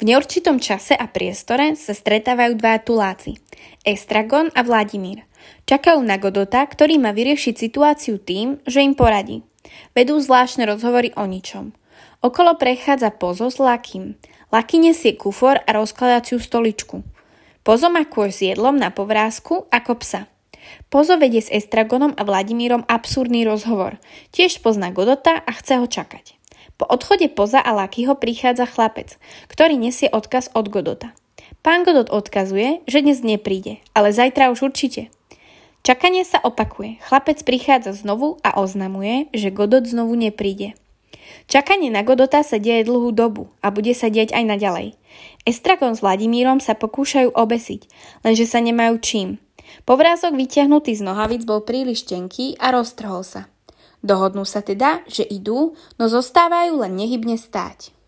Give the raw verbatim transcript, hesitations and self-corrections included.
V neurčitom čase a priestore sa stretávajú dva tuláci, Estragon a Vladimír. Čakajú na Godota, ktorý má vyriešiť situáciu tým, že im poradí. Vedú zvláštne rozhovory o ničom. Okolo prechádza Pozzo s Luckym. Lucky nesie kufor a rozkladaciu stoličku. Pozzo má kôš s jedlom na povrázku ako psa. Pozzo vedie s Estragonom a Vladimírom absurdný rozhovor. Tiež pozná Godota a chce ho čakať. Po odchode Pozza a Luckyho prichádza chlapec, ktorý nesie odkaz od Godota. Pán Godot odkazuje, že dnes nepríde, ale zajtra už určite. Čakanie sa opakuje. Chlapec prichádza znovu a oznamuje, že Godot znovu nepríde. Čakanie na Godota sa deje dlhú dobu a bude sa deť aj naďalej. Estragon s Vladimírom sa pokúšajú obesiť, lenže sa nemajú čím. Povrázok vyťahnutý z nohavic bol príliš tenký a roztrhol sa. Dohodnú sa teda, že idú, no zostávajú len nehybne stáť.